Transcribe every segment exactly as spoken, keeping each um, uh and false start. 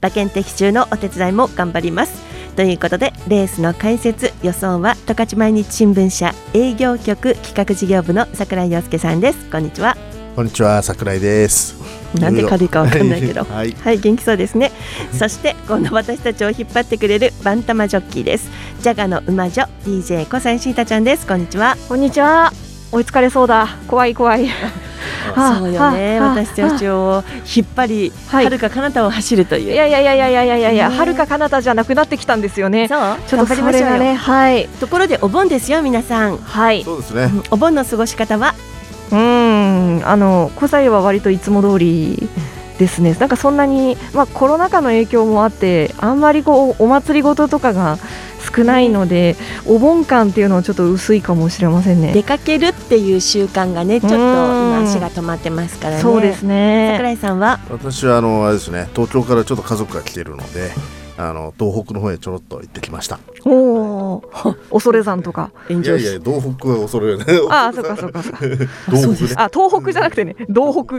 馬券的中のお手伝いも頑張ります。ということで、レースの解説予想は十勝毎日新聞社営業局企画事業部の櫻井陽介さんです。こんにちは。こんにちは、櫻井です。なんで軽いかわかんないけど、はい、はい、元気そうですね。そしてこの私たちを引っ張ってくれるバンタマジョッキーです。ジャガの馬女 ディージェー 小西シータちゃんです。こんにちは。こんにちは。追いつかれそうだ、怖い怖い。そうよね、私たちを引っ張り、はるか彼方を走るという。いやいやいやいやいやいや、はるか彼方じゃなくなってきたんですよね。そう、ちょっと頑張りましょうよ、はい、ところでお盆ですよ皆さん、はい、そうですね。お盆の過ごし方はうーん、あの小西は割といつも通りですね。なんかそんなに、まあ、コロナ禍の影響もあってあんまりこうお祭りごととかが少ないので、お盆感っていうのはちょっと薄いかもしれませんね。出かけるっていう習慣がね、ちょっと今足が止まってますからね。そうですね。櫻井さんは？私はあのあれですね、東京からちょっと家族が来ているので、あの東北の方へちょろっと行ってきました。おー、恐山とか。いやいや、東北は恐れね。ああ、そうかそうか。東北ね。あ、東北じゃなくてね、東北。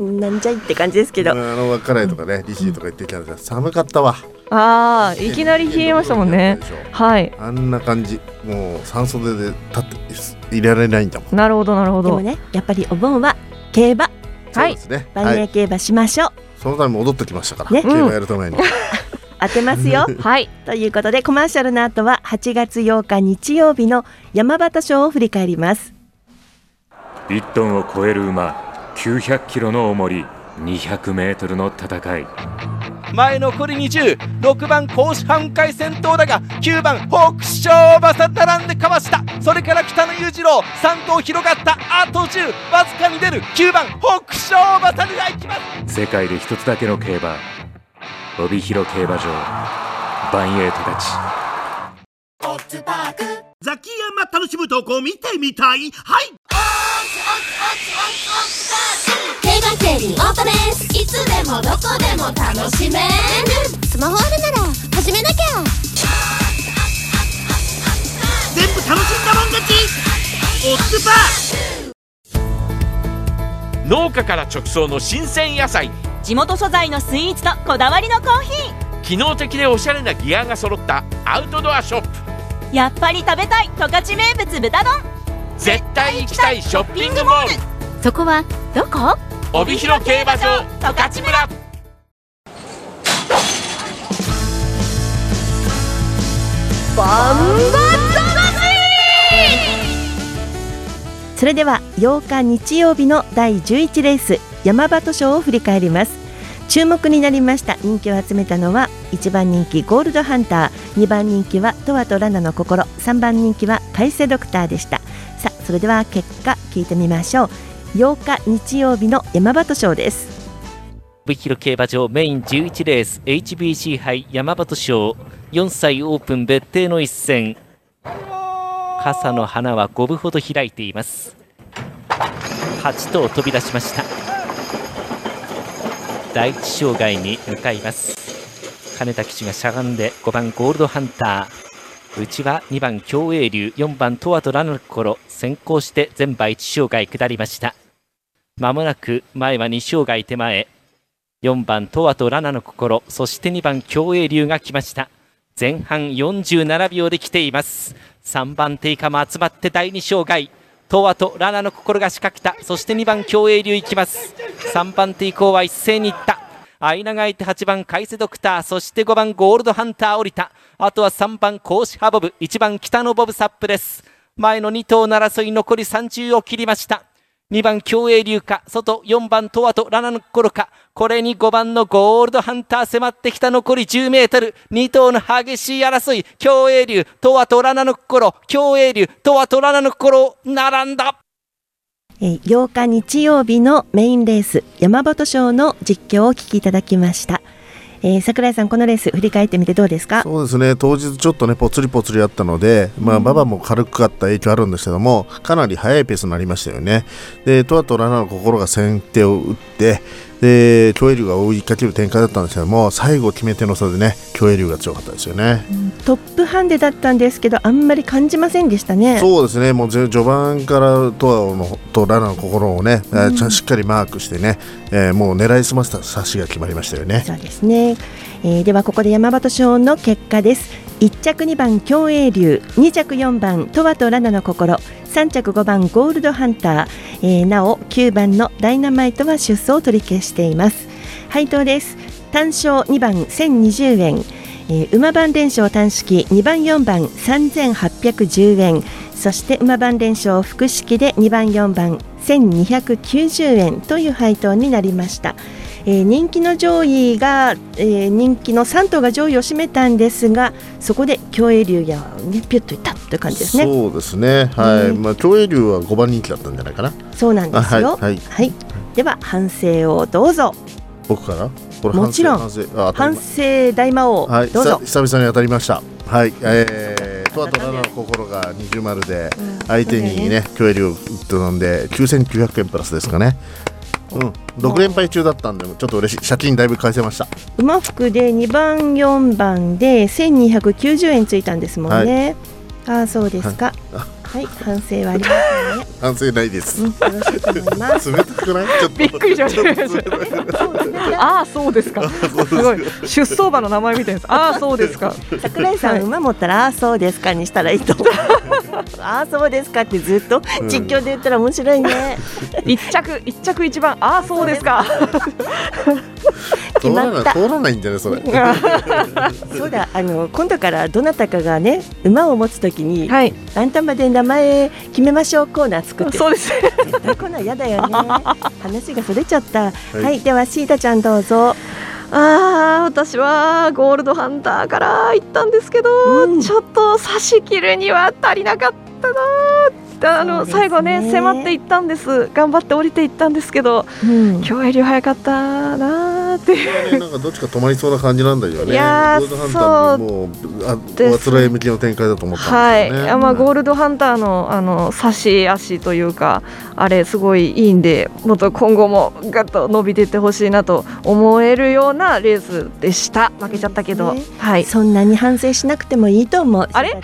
なんじゃいって感じですけど、あの稚内とかね、利尻とか行ってきたんですが、寒かったわ。ああ、いきなり冷えましたもんね。はい。あんな感じ、もう半袖で立っていられないんだもん。なるほどなるほど。でもね、やっぱりお盆は競馬、はい、万栄競馬しましょう。そのために戻ってきましたから、ね、競馬やるために。うん当てますよ、はい、ということでコマーシャルの後ははちがつようか日曜日の山形賞を振り返ります。いちトンを超える馬、きゅうひゃくキロの重り、にひゃくメートルの戦い。前残りにじゅう、ろくばん甲子半回戦闘だがきゅうばん北勝馬佐並んでかわした。それから北野裕次郎、さん頭広がった。あとじゅうわずかに出るきゅうばん北勝馬佐に行きます。世界で一つだけの競馬、帯広競馬場、バンエイトたち。オッズパークザキヤマ楽しむ投稿見てみたい。はい、競馬競輪オートレース、いつでもどこでも楽しめる。スマホあるなら始めなきゃ。全部楽しんだもん勝ち。オッズパーク、農家から直送の新鮮野菜、地元素材のスイーツとこだわりのコーヒー、機能的でおしゃれなギアが揃ったアウトドアショップ。やっぱり食べたい十勝名物豚丼、絶対行きたいショッピングモール。そこはどこ？帯広競馬場十勝村。バンバ魂。それではようか日曜日のだいじゅういちレース山場賞を振り返ります。注目になりました。人気を集めたのはいちばん人気ゴールドハンター、にばん人気はトワとラナの心、さんばん人気はカイセドクターでした。さあ、それでは結果聞いてみましょう。ようか日曜日の山場賞です。帯広競馬場メインじゅういちレース エイチビーシー 杯山場賞、よんさいオープン別邸の一戦。傘の花はごぶほど開いています。はち頭飛び出しました。第一障害に向かいます。金田騎手がしゃがんでごばんゴールドハンター、内はにばん共栄流、よんばんトワとラナの心、先行して全馬いち障害下りました。まもなく前はに障害手前、よんばんトワとラナの心、そしてにばん共栄流が来ました。前半よんじゅうななびょうで来ています。さんばん手以下も集まってだいに障害、トワとラナの心が仕掛けた。そしてにばん共栄流行きます。さんばん手以降は一斉に行った。間が空いてはちばんカイセドクター、そしてごばんゴールドハンター降りた。あとはさんばん甲子ハボブ、いちばん北のボブサップです。前のに頭の争い、残りさんじゅうを切りました。にばん共栄流か、外よんばんトワとラナの心か、これにごばんのゴールドハンター迫ってきた。残り じゅうメートル、に頭の激しい争い、共栄流、トワとラナの心、共栄流、トワとラナの心並んだ。ようか日曜日のメインレース山場賞の実況をお聞きいただきました。えー、櫻井さん、このレース振り返ってみてどうですか？そうですね、当日ちょっとねぽつりぽつりあったので、まあ、馬場も軽かった影響あるんですけども、かなり速いペースになりましたよね。でトアとラナの心が先手を打って、でキョエリュウが追いかける展開だったんですけども、最後決め手の差でねキョエリュウが強かったですよね、うん、トップハンデだったんですけどあんまり感じませんでしたね。そうですね、もう序盤からトアのとラナの心をね、うん、しっかりマークしてね、えー、もう狙いすました差しが決まりましたよね。そうですね、えー、ではここで山端賞の結果です。いっ着にばん共栄流、に着よんばんトワとラナの心、さん着ごばんゴールドハンター、えー、なおきゅうばんのダイナマイトは出走を取り消しています。配当です。単勝にばんせんにじゅうえん、えー、馬番連勝単式にばんよんばんさんぜんはっぴゃくじゅうえん、そして馬番連勝複式でにばんよんばんせんにひゃくきゅうじゅうえんという配当になりました。えー、人気の上位が、えー、人気のさん頭が上位を占めたんですが、そこで共栄流が、ね、ピュッといったという感じですね。そうですね、はい、えーまあ、共栄流はごばん人気だったんじゃないかな。そうなんですよ、はいはいはい、では反省をどうぞ。僕からこれもちろん反省、あ、反省大魔王、はい、どうぞ。久々に当たりました、はい、えー、トアとラナの心がにじゅう丸で相手にね共栄流を打って飲んできゅうせんきゅうひゃくえんプラスですかね、うん、ろく連敗中だったんでちょっと嬉しい。借金だいぶ返せました。馬服でにばんよんばんでせんにひゃくきゅうじゅうえんついたんですもんね、はい、あ、そうですか、はい、はい、反省はありませんね。反省ないです、うん、よろしいと思います。冷たくない？ちょっとびっくりしましたああそうですか、すごい出走馬の名前みたいです。ああそうですか櫻井さん、はい、馬持ったらああそうですかにしたらいいと思うああそうですかってずっと実況で言ったら面白いね、うん、一着一着一番ああそうですか決まった。通らないんじゃないそれそうだ、あの今度からどなたかがね馬を持つときに、はい、あんたまで名前決めましょうコーナー作って。そうです絶対こんなんやだよね話がそれちゃった、はい、はい、ではシータちゃんどうぞ。あ、私はゴールドハンターから行ったんですけど、うん、ちょっと差し切るには足りなかったなー、あの、ね、最後ね迫っていったんです、頑張って降りていったんですけど、うん、競泳流早かったなーっていう、ね、なんかどっちか止まりそうな感じなんだよね。いやゴールドハンターももうつらい向きの展開だと思ったんですよね、はい、うん、まあ、ゴールドハンター の, あの差し足というかあれすごいいいんで、もっと今後もガッと伸びていってほしいなと思えるようなレースでした。負けちゃったけど、ね、はい、そんなに反省しなくてもいいと思う。あれ、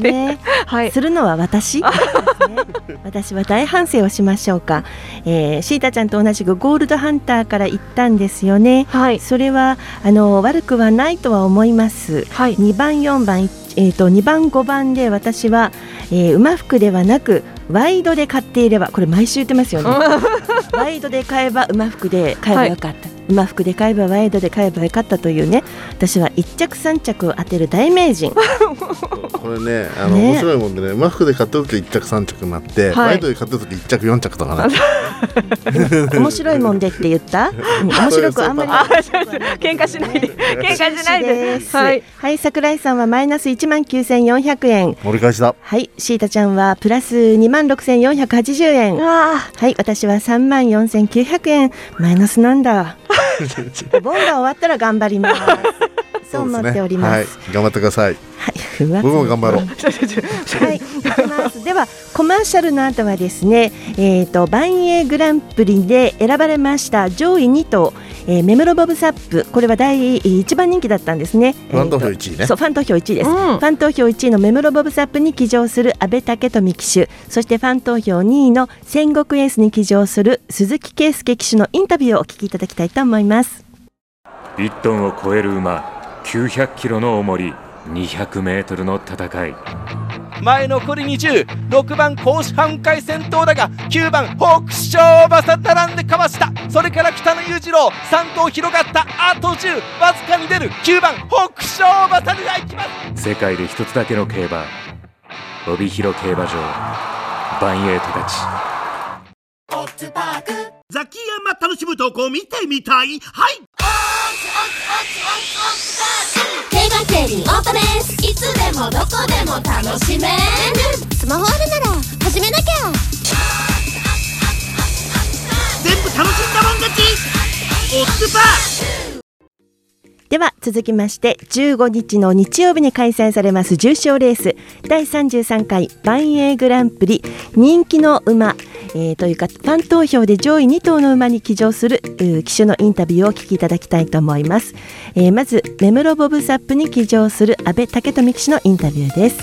ね、はい、するのは私です、ね、私は大反省をしましょうか。えー、シータちゃんと同じくゴールドハンターから行ったんですよね、はい、それはあの悪くはないとは思います、はい、にばんよんばん、えー、とにばんごばんで私は、えー、馬服ではなくワイドで買っていれば、これ毎週言ってますよねワイドで買えば馬服で買えばよかった、はい、馬服で買えばワイドで買えばよかったというね、私はいっ着さん着を当てる大名人これね、あの、ね、面白いもんでね、馬服で買ったときいっ着さん着になって、はい、ワイドで買ったときいっ着よん着とかな面白いもんでって言った面白くあんまり喧嘩しないで喧嘩しないで、はい、はい、櫻井さんはマイナス いちまんきゅうせんよんひゃくえん、盛り返しだ。はい、シータちゃんはプラス にまんろくせんよんひゃくはちじゅうえん、はい、私は さんまんよんせんきゅうひゃくえんマイナスなんだお盆が終わったら頑張りますそう思っております、そうですね、はい、頑張ってください、はい、僕も頑張ろうはい、行きます。ではコマーシャルの後はですね、えーと、バンエーグランプリで選ばれました上位に頭、えー、メムロボブサップ、これは第一番人気だったんですね。ファン投票いちいね。そう、ファン投票いちいです、うん、ファン投票いちいのメムロボブサップに騎乗する阿部武富騎手、そしてファン投票にいの戦国エースに騎乗する鈴木圭介騎手のインタビューをお聞きいただきたいと思います。いちトンを超える馬、きゅうひゃくキロの重り、にひゃくメートルの戦い。前残りにじゅう、ろくばん甲子半回戦闘だがきゅうばん北勝馬佐並んでかわした。それから北野裕次郎さん頭広がった。あとじゅうわずかに出るきゅうばん北勝馬佐で行きます。世界で一つだけの競馬、帯広競馬場、バンエイトたちオッズパーク。ザキヤマ楽しむ投稿見てみたい。はい、競馬競輪オートレース、いつでもどこでも楽しめる。スマホあるなら始めなきゃ。全部楽しんだもん勝ち。オッズパーでは続きましてじゅうごにちの日曜日に開催されます重賞レースだいさんじゅうさんかい万栄グランプリ、人気の馬、えー、というかファン投票で上位にとうの馬に騎乗する騎手のインタビューをお聞きいただきたいと思います、えー、まず目室ボブサップに騎乗する阿部武富騎手のインタビューです。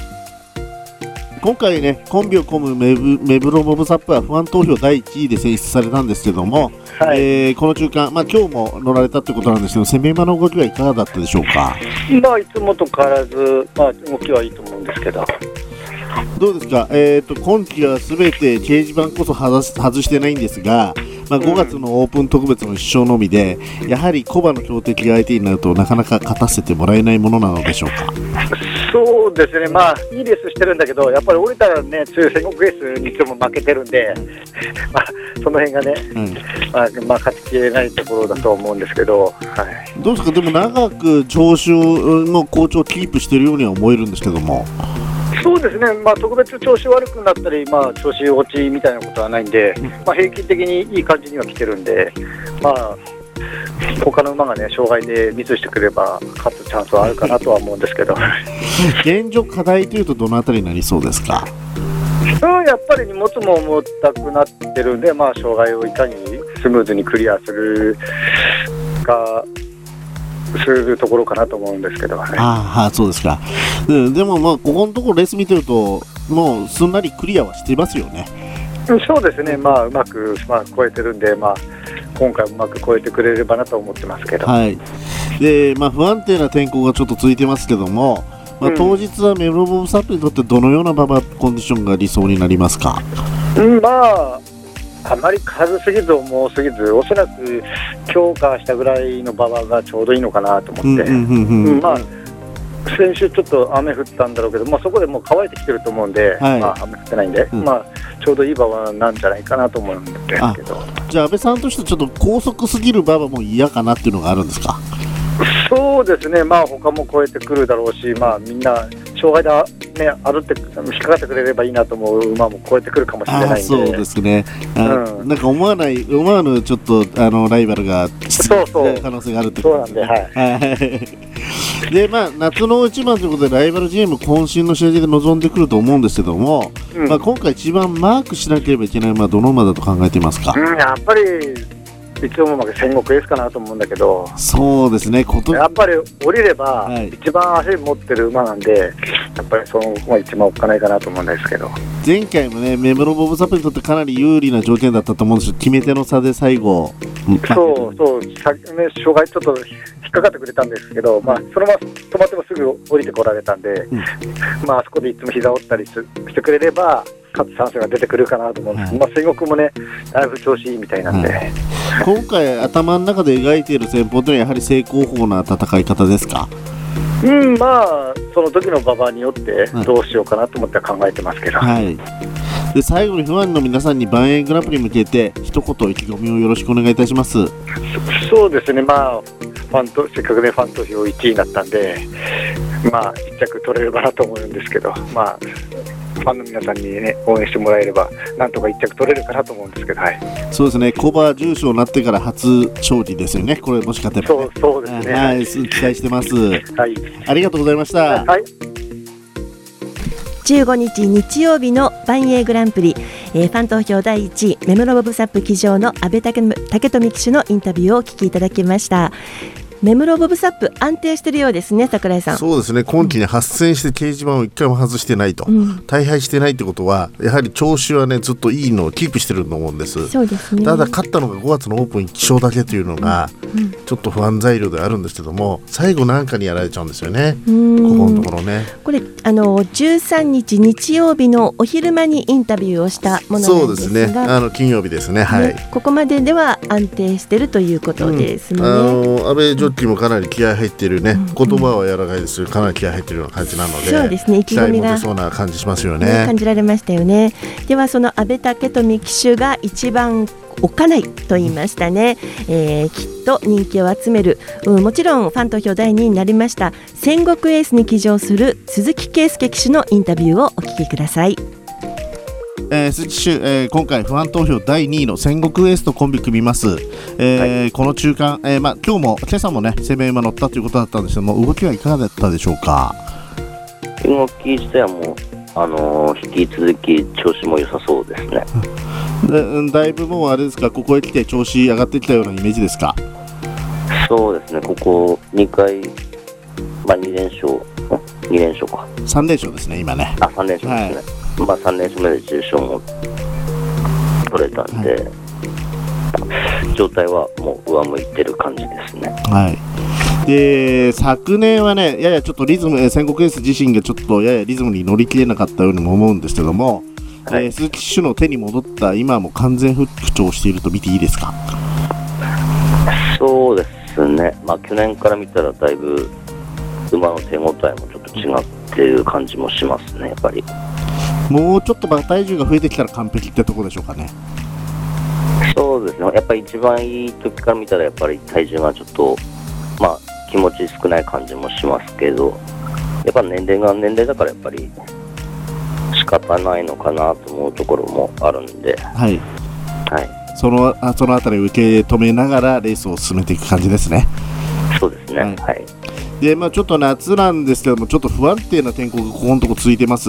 今回ね、コンビを組むメブ、メブロボブサップは不安投票だいいちいで選出されたんですけども、はい、えー、この中間、まあ、今日も乗られたということなんですけど、攻め馬の動きはいかがだったでしょうか。まあ、いつもと変わらず、まあ、動きはいいと思うんですけど、どうですか、えー、と今期はすべて掲示板こそ外し、外してないんですが、まあ、ごがつのオープン特別のいっ勝のみで、うん、やはり小馬の強敵が相手になるとなかなか勝たせてもらえないものなのでしょうか。そうですね、まあ、いいレースしてるんだけど、やっぱり降りたら、ね、強い戦国レースに今日も負けてるんで、まあ、その辺がね、うん、まあまあ、勝ちきれないところだと思うんですけど、はい、どうですか、でも長く調子の好調をキープしているようには思えるんですけども。そうですね、まあ、特別調子悪くなったり、まあ、調子落ちみたいなことはないんで、まあ、平均的にいい感じには来てるんで、まあ、他の馬がね、障害でミスしてくれば勝つチャンスはあるかなとは思うんですけど現状課題というとどのあたりになりそうですか。やっぱり荷物も重たくなってるんで、まあ、障害をいかにスムーズにクリアするかするところかなと思うんですけどね。ああ、そうですか。で、でもまあここのところレース見てるともうすんなりクリアはしていますよね。そうですね、まあ、うまく、まあ、超えてるんで、まあ、今回うまく超えてくれればなと思ってますけど、はい。で、まあ、不安定な天候がちょっと続いてますけども、まあ、当日はメブロボブサップにとってどのようなババコンディションが理想になりますか。うん、まああまり軽すぎず重すぎず、おそらく強化したぐらいの馬場がちょうどいいのかなと思って、まあ先週ちょっと雨降ったんだろうけど、まあ、そこでもう乾いてきてると思うんで、はい、まあ、雨降ってないんで、うん、まあ、ちょうどいい馬場なんじゃないかなと思うんですけど。あ、じゃあ安倍さんとしてちょっと高速すぎる馬場も嫌かなっていうのがあるんですか。そうですね、まあ、他も超えてくるだろうし、まあ、みんな障害だ、ね、歩って引っかかってくれればいいなと思う馬も超えてくるかもしれないんで。あ、そうですね、あ、うん、なんか思わない思わぬちょっとあのライバルがそうそう可能性があるってことですね。そうなんで、はいで、まあ、夏の一番ということでライバル ジーエム 渾身の試合で臨んでくると思うんですけども、うん、まあ、今回一番マークしなければいけない馬はどの馬だと考えていますか。うん、やっぱり一応も戦国エースかなと思うんだけど。そうですね、ことやっぱり降りれば一番足持ってる馬なんで、はい、やっぱりその馬一番おっかないかなと思うんですけど。前回もね、メムロボブサップにとってかなり有利な条件だったと思うんですけど、決め手の差で最後そうそう、ね、障害ちょっと引っかかってくれたんですけど、まあ、そのまま止まってもすぐ降りてこられたんで、うん、まあ、あそこでいつも膝を折ったりしてくれれば勝つチャンスが出てくるかなと思うんです。はい、まあ、戦国もね、だいぶ調子いいみたいなんで、はい、今回頭の中で描いている戦法というのはやはり正攻法な戦い方ですか。うん、まあ、その時の馬場によってどうしようかなと思って考えてますけど、はい、で、最後にファンの皆さんに万円グランプリに向けて一言意気込みをよろしくお願いいたします。そうですね、まあ、ファンとせっかくね、ファン投票いちいになったんで、まあ、一着取れればなと思うんですけど、まあ、ファンの皆さんに、ね、応援してもらえればなんとか一着取れるかなと思うんですけど、はい、そうですね、小馬重賞になってから初勝利ですよね、これもし勝てば、ね、そう、そうですね、はい、期待してます、はい、ありがとうございました。はい、じゅうごにち日曜日の万栄グランプリ、えー、ファン投票だいいちいメムロボブサップ騎乗の阿部武富騎手のインタビューをお聞きいただきました。メムロボブサップ安定しているようですね、櫻井さん。そうですね、今期にはっ戦して掲示板をいっかいも外してないと、うん、大敗してないってことはやはり調子はね、ずっといいのをキープしてると思うんです。そうですね、ただ勝ったのがごがつのオープンいっ勝だけというのが、うんうん、ちょっと不安材料ではあるんですけども、最後なんかにやられちゃうんですよね、うん、ここのところね。これあのじゅうさんにち日曜日のお昼間にインタビューをしたものなんですが。そうですね、あの金曜日ですね、はい、ね、ここまででは安定してるということですね、うん、あの安倍ジョッキーもかなり気合入ってるね、うん、言葉は柔らかいですけどかなり気合入ってるような感じなので、そうですね、意気込みがそうな感じしますよね、ね、感じられましたよね。ではその阿部武富騎手が一番おっかないと言いましたね、えー、きっと人気を集める、うん、もちろんファン投票だいにいになりました戦国エースに騎乗する鈴木圭介騎手のインタビューをお聞きください。えー、鈴木秀、えー、今回不安投票だいにいの戦国エースとコンビ組みます、えーはい、この中間、えーまあ、今日も今朝もね攻め馬乗ったということだったんですけども、動きはいかがだったでしょうか。動き自体はもう、あのー、引き続き調子も良さそうですね。でだいぶもうあれですか、ここへ来て調子上がってきたようなイメージですか。そうですね、ここにかい、まあ、2連勝2連勝か3連勝ですね今ね。あ、3連勝ですね、はい。まあ、さん連勝目で重賞も取れたんで、はい、状態はもう上向いてる感じですね、はい。で昨年はね、ややちょっとリズム、戦国エース自身がちょっとややリズムに乗り切れなかったようにも思うんですけども、はい、えー、鈴木騎手の手に戻った今も完全復調していると見ていいですか。そうですね、まあ、去年から見たらだいぶ馬の手応えもちょっと違っている感じもしますね。やっぱりもうちょっと馬体重が増えてきたら完璧ってところでしょうかね。そうですね、やっぱり一番いい時から見たらやっぱり体重がちょっと、まあ、気持ち少ない感じもしますけど、やっぱ年齢が年齢だからやっぱり仕方ないのかなと思うところもあるんで、はいはい、その、あ、そのあたりを受け止めながらレースを進めていく感じですね。そうですね、はい、はい。でまあ、ちょっと夏なんですけども、ちょっと不安定な天候がここのところ続いてます。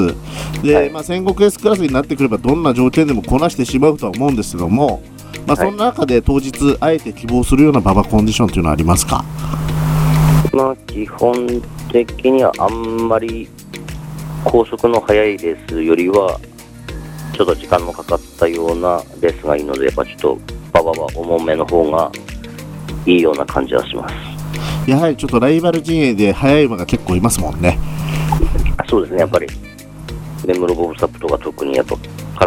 で、はい、まあ、戦国エースクラスになってくればどんな条件でもこなしてしまうとは思うんですけども、まあ、その中で当日あえて希望するような馬場コンディションというのはありますか。まあ、基本的にはあんまり高速の速いレースよりはちょっと時間のかかったようなレースがいいので、やっぱちょっと馬場は重めの方がいいような感じはします。やはりちょっとライバル陣営で速い馬が結構いますもんね。そうですね、やっぱり根室ボブサップとか特にやっぱ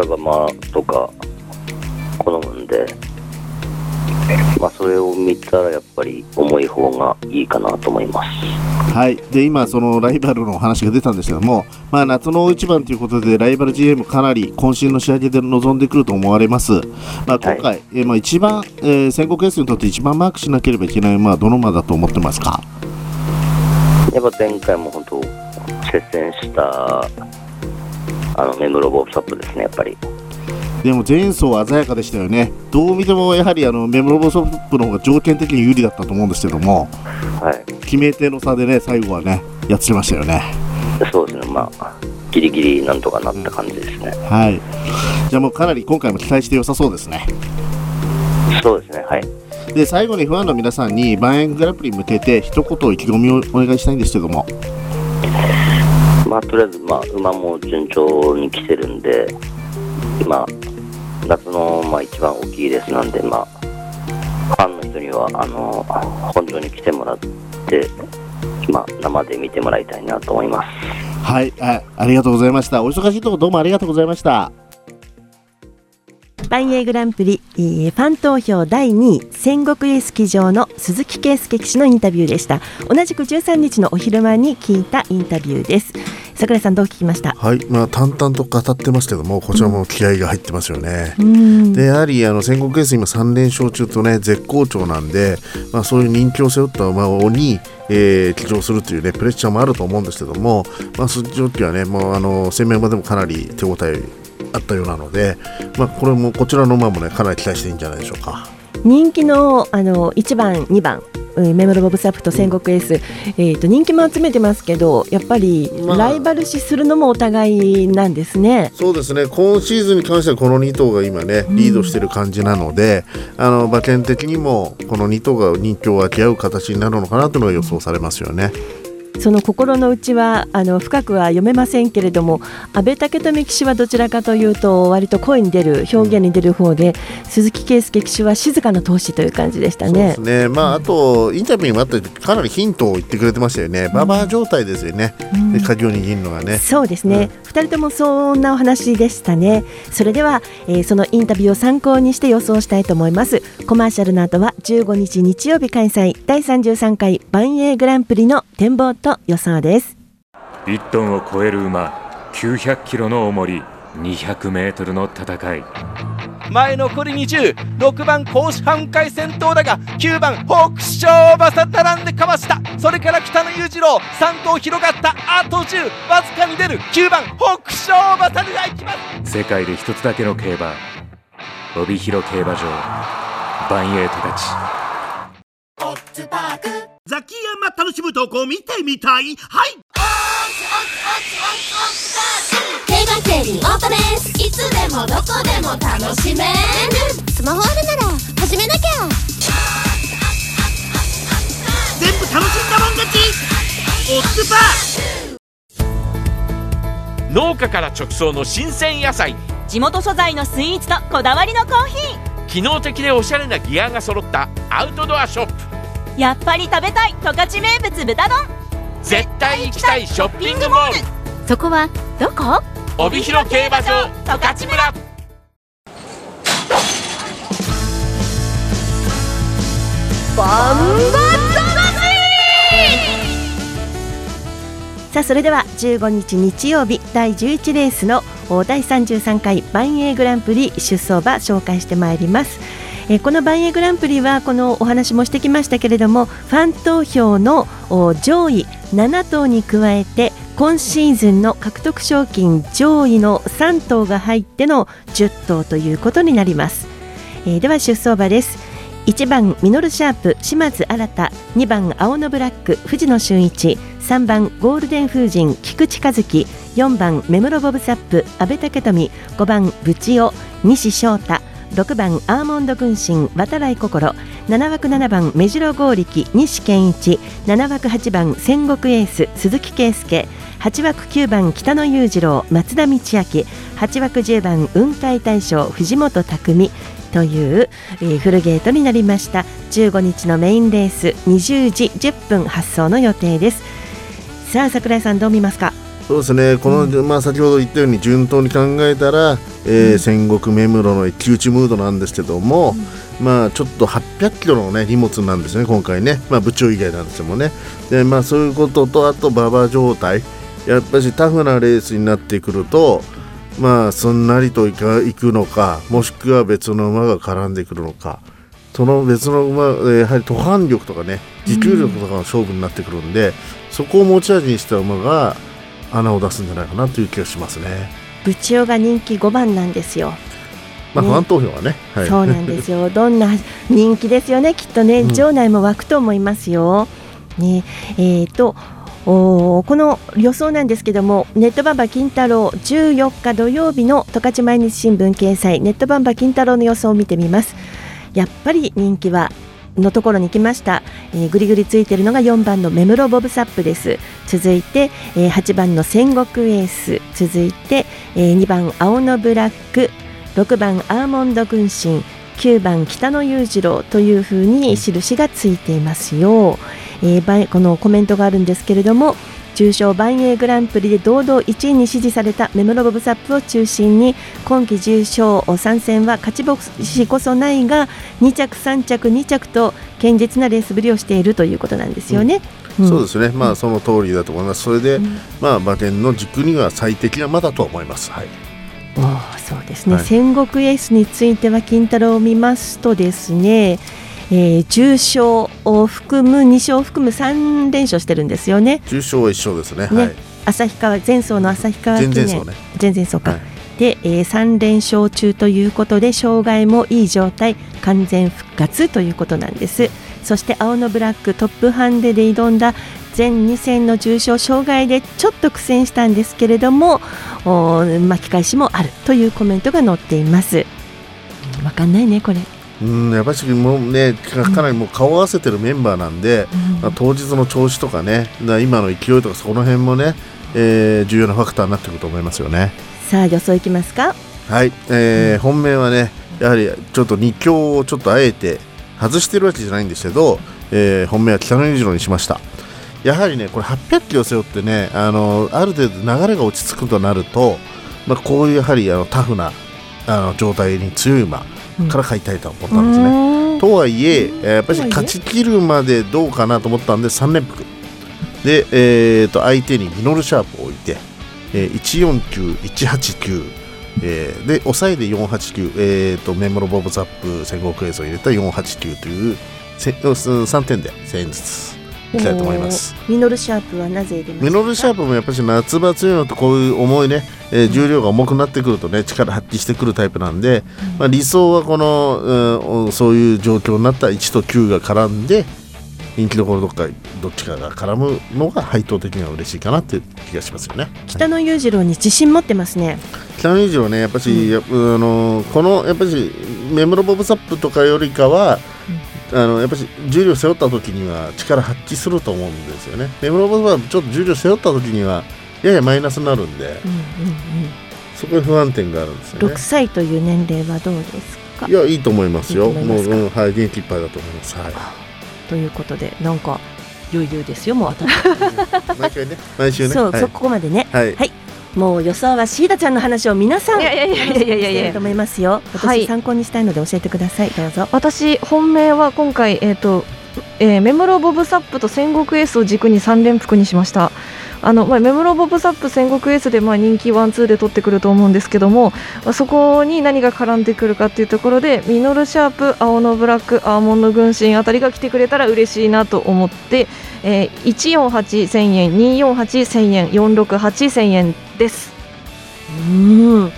カルバマとか好むんで、まあ、それを見たらやっぱり重い方がいいかなと思います。はい。で今そのライバルの話が出たんですけども、まあ、夏の大一番ということでライバル ジーエム かなり渾身の仕上げで臨んでくると思われます。まあ、今回、はい、えまあ、一番、えー、戦国エースにとって一番マークしなければいけない馬はどの馬だと思ってますか。やっぱ前回も本当接戦したあのメムロボーサップですね。やっぱりでも前走は鮮やかでしたよね。どう見てもやはりあのメモロボソップの方が条件的に有利だったと思うんですけども、はい、決め手の差でね最後はねやっつけましたよね。そうですね、まあギリギリなんとかなった感じですね、うん、はい。じゃあもうかなり今回も期待して良さそうですね。そうですね、はい。で最後にファンの皆さんに万円グランプリに向けて一言意気込みをお願いしたいんですけども、まあとりあえず、まあ、馬も順調に来てるんで、まあ夏の、まあ、一番大きいレースなんで、まあ、ファンの人にはあの本場に来てもらって、まあ、生で見てもらいたいなと思います。はい、あ、ありがとうございました。お忙しいところどうもありがとうございました。万英グランプリ、えー、ファン投票だいにい戦国エース騎乗の鈴木圭介騎手のインタビューでした。同じくじゅうさんにちのお昼間に聞いたインタビューです。櫻井さんどう聞きました。はい、まあ、淡々と語ってますけども、こちらも気合いが入ってますよね、うん、でやはりあの戦国エース今さん連勝中とね絶好調なんで、まあ、そういう人気を背負った馬にえー、騎乗するという、ね、プレッシャーもあると思うんですけども、まあ、その時はねもうあの攻め馬でもかなり手応えあったようなので、まあ、これもこちらの馬も、ね、かなり期待していいんじゃないでしょうか。人気 の, あのいちばんにばんメモロボブサップと戦国エース、うん、えー、と人気も集めてますけど、やっぱりライバル視するのもお互いなんですね、まあ、そうですね。今シーズンに関してはこのに頭が今ねリードしている感じなので、うん、あの馬券的にもこのに頭が人気を分け合う形になるのかなというのが予想されますよね。その心の内はあの深くは読めませんけれども、安倍武富騎手はどちらかというと割と声に出る表現に出る方で、うん、鈴木圭介騎手は静かな闘志という感じでしたね。そうですね、まあ、あとインタビューにもあったりかなりヒントを言ってくれてましたよね。ババア状態ですよね、うん、で鍵を握るのがね。そうですね、うん、ふたりともそんなお話でしたね。それでは、えー、そのインタビューを参考にして予想したいと思います。コマーシャルの後はじゅうごにち日曜日開催だいさんじゅうさんかい万英グランプリの展望と予想です。いちトンを超える馬、きゅうひゃくキロの重り、にひゃくメートルの戦い、前残りにじゅう、ろくばん甲子半回先頭だがきゅうばん北勝馬佐並んでかわした。それから北野裕次郎さん頭広がった。あとじゅうわずかに出る。きゅうばん北勝馬佐で行きます。世界で一つだけの競馬、帯広競馬場、バンエイト勝ち。オッズパークザキヤマ楽しむ投稿見てみたい。はい、競馬競輪オートレース、いつでもどこでも楽しめる。スマホあるなら始めなきゃ。全部楽しんだもん勝ち。オッズパーク、農家から直送の新鮮野菜、地元素材のスイーツとこだわりのコーヒー、機能的でおしゃれなギアが揃ったアウトドアショップ。やっぱり食べたい十勝名物豚丼、絶対行きたいショッピングモール。そこはどこ？帯広競馬場十勝村。バンバ魂。さあ、それではじゅうごにち日曜日だいじゅういちレースのだいさんじゅうさんかいバンエイグランプリ出走馬紹介してまいります。えこのバンエイグランプリはこのお話もしてきましたけれども、ファン投票の上位なな頭に加えて今シーズンの獲得賞金上位のさん頭が入ってのじゅっ頭ということになります。えー、では出走馬です。いちばんミノルシャープ島津新、にばん青のブラック藤野俊一、さんばんゴールデン風神菊池和樹、よんばんメムロボブサップ阿部武富、ごばんブチオ西翔太、ろくばんアーモンド軍神渡来心、ななわくななばん目白剛力西健一、ななわくはちばん戦国エース鈴木圭介、はちわくきゅうばん北野裕次郎松田道明、はちわくじゅうばん雲海大将藤本匠という、えー、フルゲートになりました。じゅうごにちのメインレースにじゅうじじゅっぷん発走の予定です。さあ、櫻井さん、どう見ますか？そうですね、この、うん、まあ、先ほど言ったように順当に考えたら、えーうん、戦国目室の一騎打ちムードなんですけども、うん、まあ、ちょっとはっぴゃくキロの、ね、荷物なんですね今回ね、まあ、部長以外なんですけどもね。で、まあ、そういうことと、あと馬場状態、やっぱりタフなレースになってくると、まあ、すんなりといかいくのか、もしくは別の馬が絡んでくるのか、その別の馬、やはり途半力とかね、持久力とかの勝負になってくるんで、うん、そこを持ち味にした馬が穴を出すんじゃないかなという気がしますね。ブチオが人気ごばんなんですよ。まあ、ファン投票はね、はい、そうなんですよ。どんな人気ですよね、きっとね。場内も湧くと思いますよ、うん、ねえー、とおこの予想なんですけども、ネットバンバ金太郎じゅうよっか土曜日の十勝毎日新聞掲載、ネットバンバ金太郎の予想を見てみます。やっぱり人気はのところに来ました。えー、ぐりぐりついているのがよんばんのメムロボブサップです。続いて、えー、はちばんの戦国エース、続いて、えー、にばん青のブラック、ろくばんアーモンド軍神、きゅうばん北野裕次郎というふうに印がついていますよ。えー、このコメントがあるんですけれども、重賞バンエイグランプリで堂々いちいに支持されたメムロボブサップを中心に、今季重賞参戦は勝ち星こそないがに着さん着に着と堅実なレースぶりをしているということなんですよね。うんうん、そうですね、まあ、その通りだと思います。それで、うん、まあ、馬券の軸には最適な馬だと思います。はい、おそうですね、はい、戦国エースについては金太郎を見ますとですね、えー、重賞を含むに勝を含むさん連勝してるんですよね。重賞はいっ勝ですね。ね、はい、旭川前走の旭川記念前々走ね。前々走か、はい、で、えー、さん連勝中ということで、障害もいい状態、完全復活ということなんです。そして青のブラックトップハンデで挑んだ全に戦の重賞、障害でちょっと苦戦したんですけれども、巻き返しもあるというコメントが載っています。わかんないねこれ。うん、やっぱりもう、ね、かなりもう顔を合わせてるメンバーなんで、うん、まあ、当日の調子とかね、だ今の勢いとかそこの辺もね、えー、重要なファクターになってくると思いますよね。さあ、予想いきますか。はい、えーうん、本命はね、やはりちょっとに強をちょっとあえて外してるわけじゃないんですけど、えー、本命は北野裕次郎にしました。やはりね、これはっぴゃくキロ背負ってね、あのある程度流れが落ち着くとなると、まあ、こういうやはりあのタフなあの状態に強い馬から買いたいと思ったんですね。うん、とはいえやっぱり勝ち切るまでどうかなと思ったんでさん連複で、えー、と相手にミノルシャープを置いて、えー、いちよんきゅう、いちはちきゅう、えー、で抑えでよんはちきゅう、えー、とメモロボブザップ戦国映像を入れたよんはちきゅうというさんてんでせんえんずついきたいと思います。ミノルシャープはなぜ入れますか？ミノルシャープもやっぱり夏場強いのとこういう重いね、えー、重量が重くなってくるとね力発揮してくるタイプなんで、うんまあ、理想はこの、うん、そういう状況になったいちときゅうが絡んで人気どころどっかどっちかが絡むのが配当的には嬉しいかなっていう気がしますよね。北野裕次郎に自信持ってますね。北野裕次郎ねやっぱり、うん、あのこのやっぱりメムロボブサップとかよりかは、うん、あのやっぱり重量背負った時には力発揮すると思うんですよね。メムロボブサップちょっと重量背負った時にはややマイナスになるんで、うんうんうん、そこに不安定があるんですよね。ろくさいという年齢はどうですか？いやいいと思いますよ。いいと思いますか？もう、うん、はい、元気いっぱいだと思います。はいということでなんか余裕ですよもう当たる毎週ね毎週ねそう、はい、そこまでねはい、はい、もう予想は椎田ちゃんの話を皆さんいやいやいやいやいやいやいやと思いますよ。私参考にしたいので教えてください、はい、どうぞ。私本命は今回えっ、ー、と、えー、メムロボブサップと戦国エースを軸にさん連複にしました。あのまあ、メムロボブサップ戦国エースでまあ人気ワンツーで取ってくると思うんですけども、そこに何が絡んでくるかっていうところでミノルシャープ青のブラックアーモンド軍神あたりが来てくれたら嬉しいなと思って、えー、いちよんはちせんえんにひゃくよんじゅうはちせんえんよんひゃくろくじゅうはちせんえんです。うーん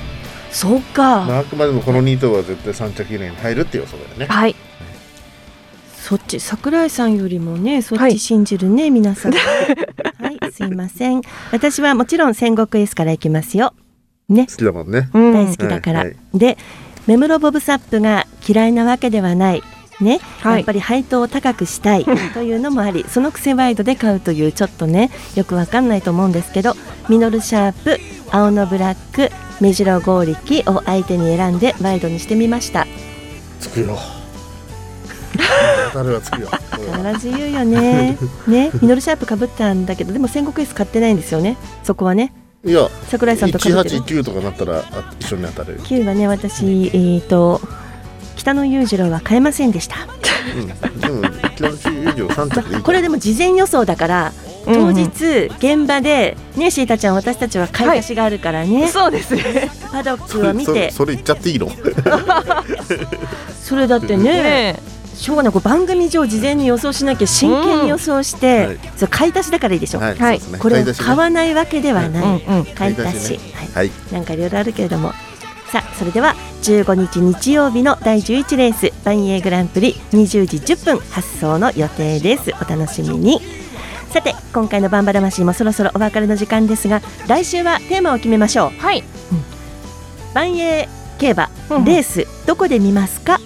そうか、まあ、あくまでもこのに頭は絶対さん着以内に入るっていう予想だよね。はいそっち桜井さんよりもねそっち信じるね、はい、皆さんはいすいません。私はもちろん戦国エースからいきますよね。好きだもんね、大好きだから、はいはい、でメムロボブサップが嫌いなわけではないね、はい、やっぱり配当を高くしたいというのもありそのくせワイドで買うというちょっとねよくわかんないと思うんですけどミノルシャープ青のブラック目白剛力を相手に選んでワイドにしてみました。つくよ当たるはつくよ必ず言うよねね、ミノルシャープかぶったんだけどでも戦国エース買ってないんですよね。そこはねいや桜井さんと被ってるいちはちきゅうとかなったら一緒に当たる。きゅうはね私、えー、と北野裕次郎は買えませんでした、うん、でも北野裕次郎さん着でいい、まあ、これでも事前予想だから当日現場でね椎田ちゃん私たちは買い出しがあるからね、はい、そうですねパドックを見てそ れ, それ言っちゃっていいのそれだって ね, ねしょうがない番組上事前に予想しなきゃ真剣に予想して、うんはい、それ買い足しだからいいでしょ、はいはい、そうですね、これを買わないわけではない、はいうんうん、買い足し、ねはいはい、なんかいろいろあるけれどもさあそれではじゅうごにち日曜日のだいじゅういちレース万英グランプリにじゅうじじゅっぷん発送の予定です。お楽しみに。さて今回のバンバ魂もそろそろお別れの時間ですが来週はテーマを決めましょう。はい、うん、万英競馬、うん、レースどこで見ますか、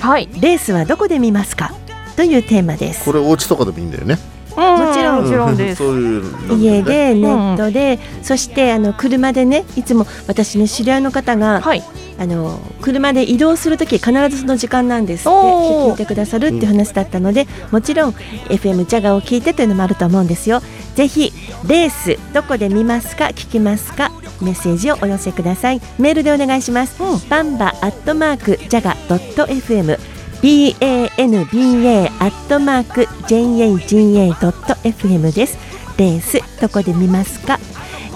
はい、レースはどこで見ますかというテーマです。これお家とかでもいいんだよね。もちろんもちろんですそういう、ね、家でネットで、うん、そしてあの車でねいつも私ね知り合いの方が、はい、あの車で移動するとき必ずその時間なんですって聞いてくださるっていう話だったので、うん、もちろん エフエム ジャガを聞いてというのもあると思うんですよ。ぜひレースどこで見ますか聞きますかメッセージをお寄せください。メールでお願いします、うん、バンバアットマークジャガ .fm banba アットマーク jaga.fm です。レースどこで見ますか、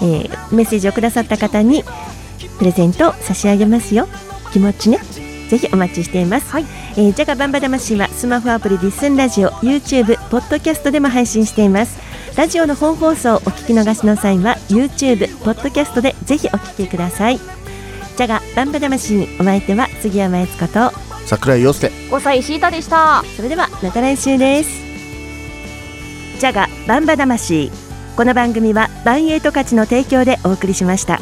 えー、メッセージをくださった方にプレゼントを差し上げますよ。気持ちねぜひお待ちしています、はいえー、ジャガバンバ魂はスマホアプリリスンラジオ YouTube ポッドキャストでも配信しています。ラジオの本放送をお聞き逃しの際は YouTube ポッドキャストでぜひお聞きください。ジャガバンバ魂お相手は杉山悦子と桜井陽介ごさい椎田でした。それではまた来週です。ジャガバンバ魂この番組はバンエイト勝ちの提供でお送りしました。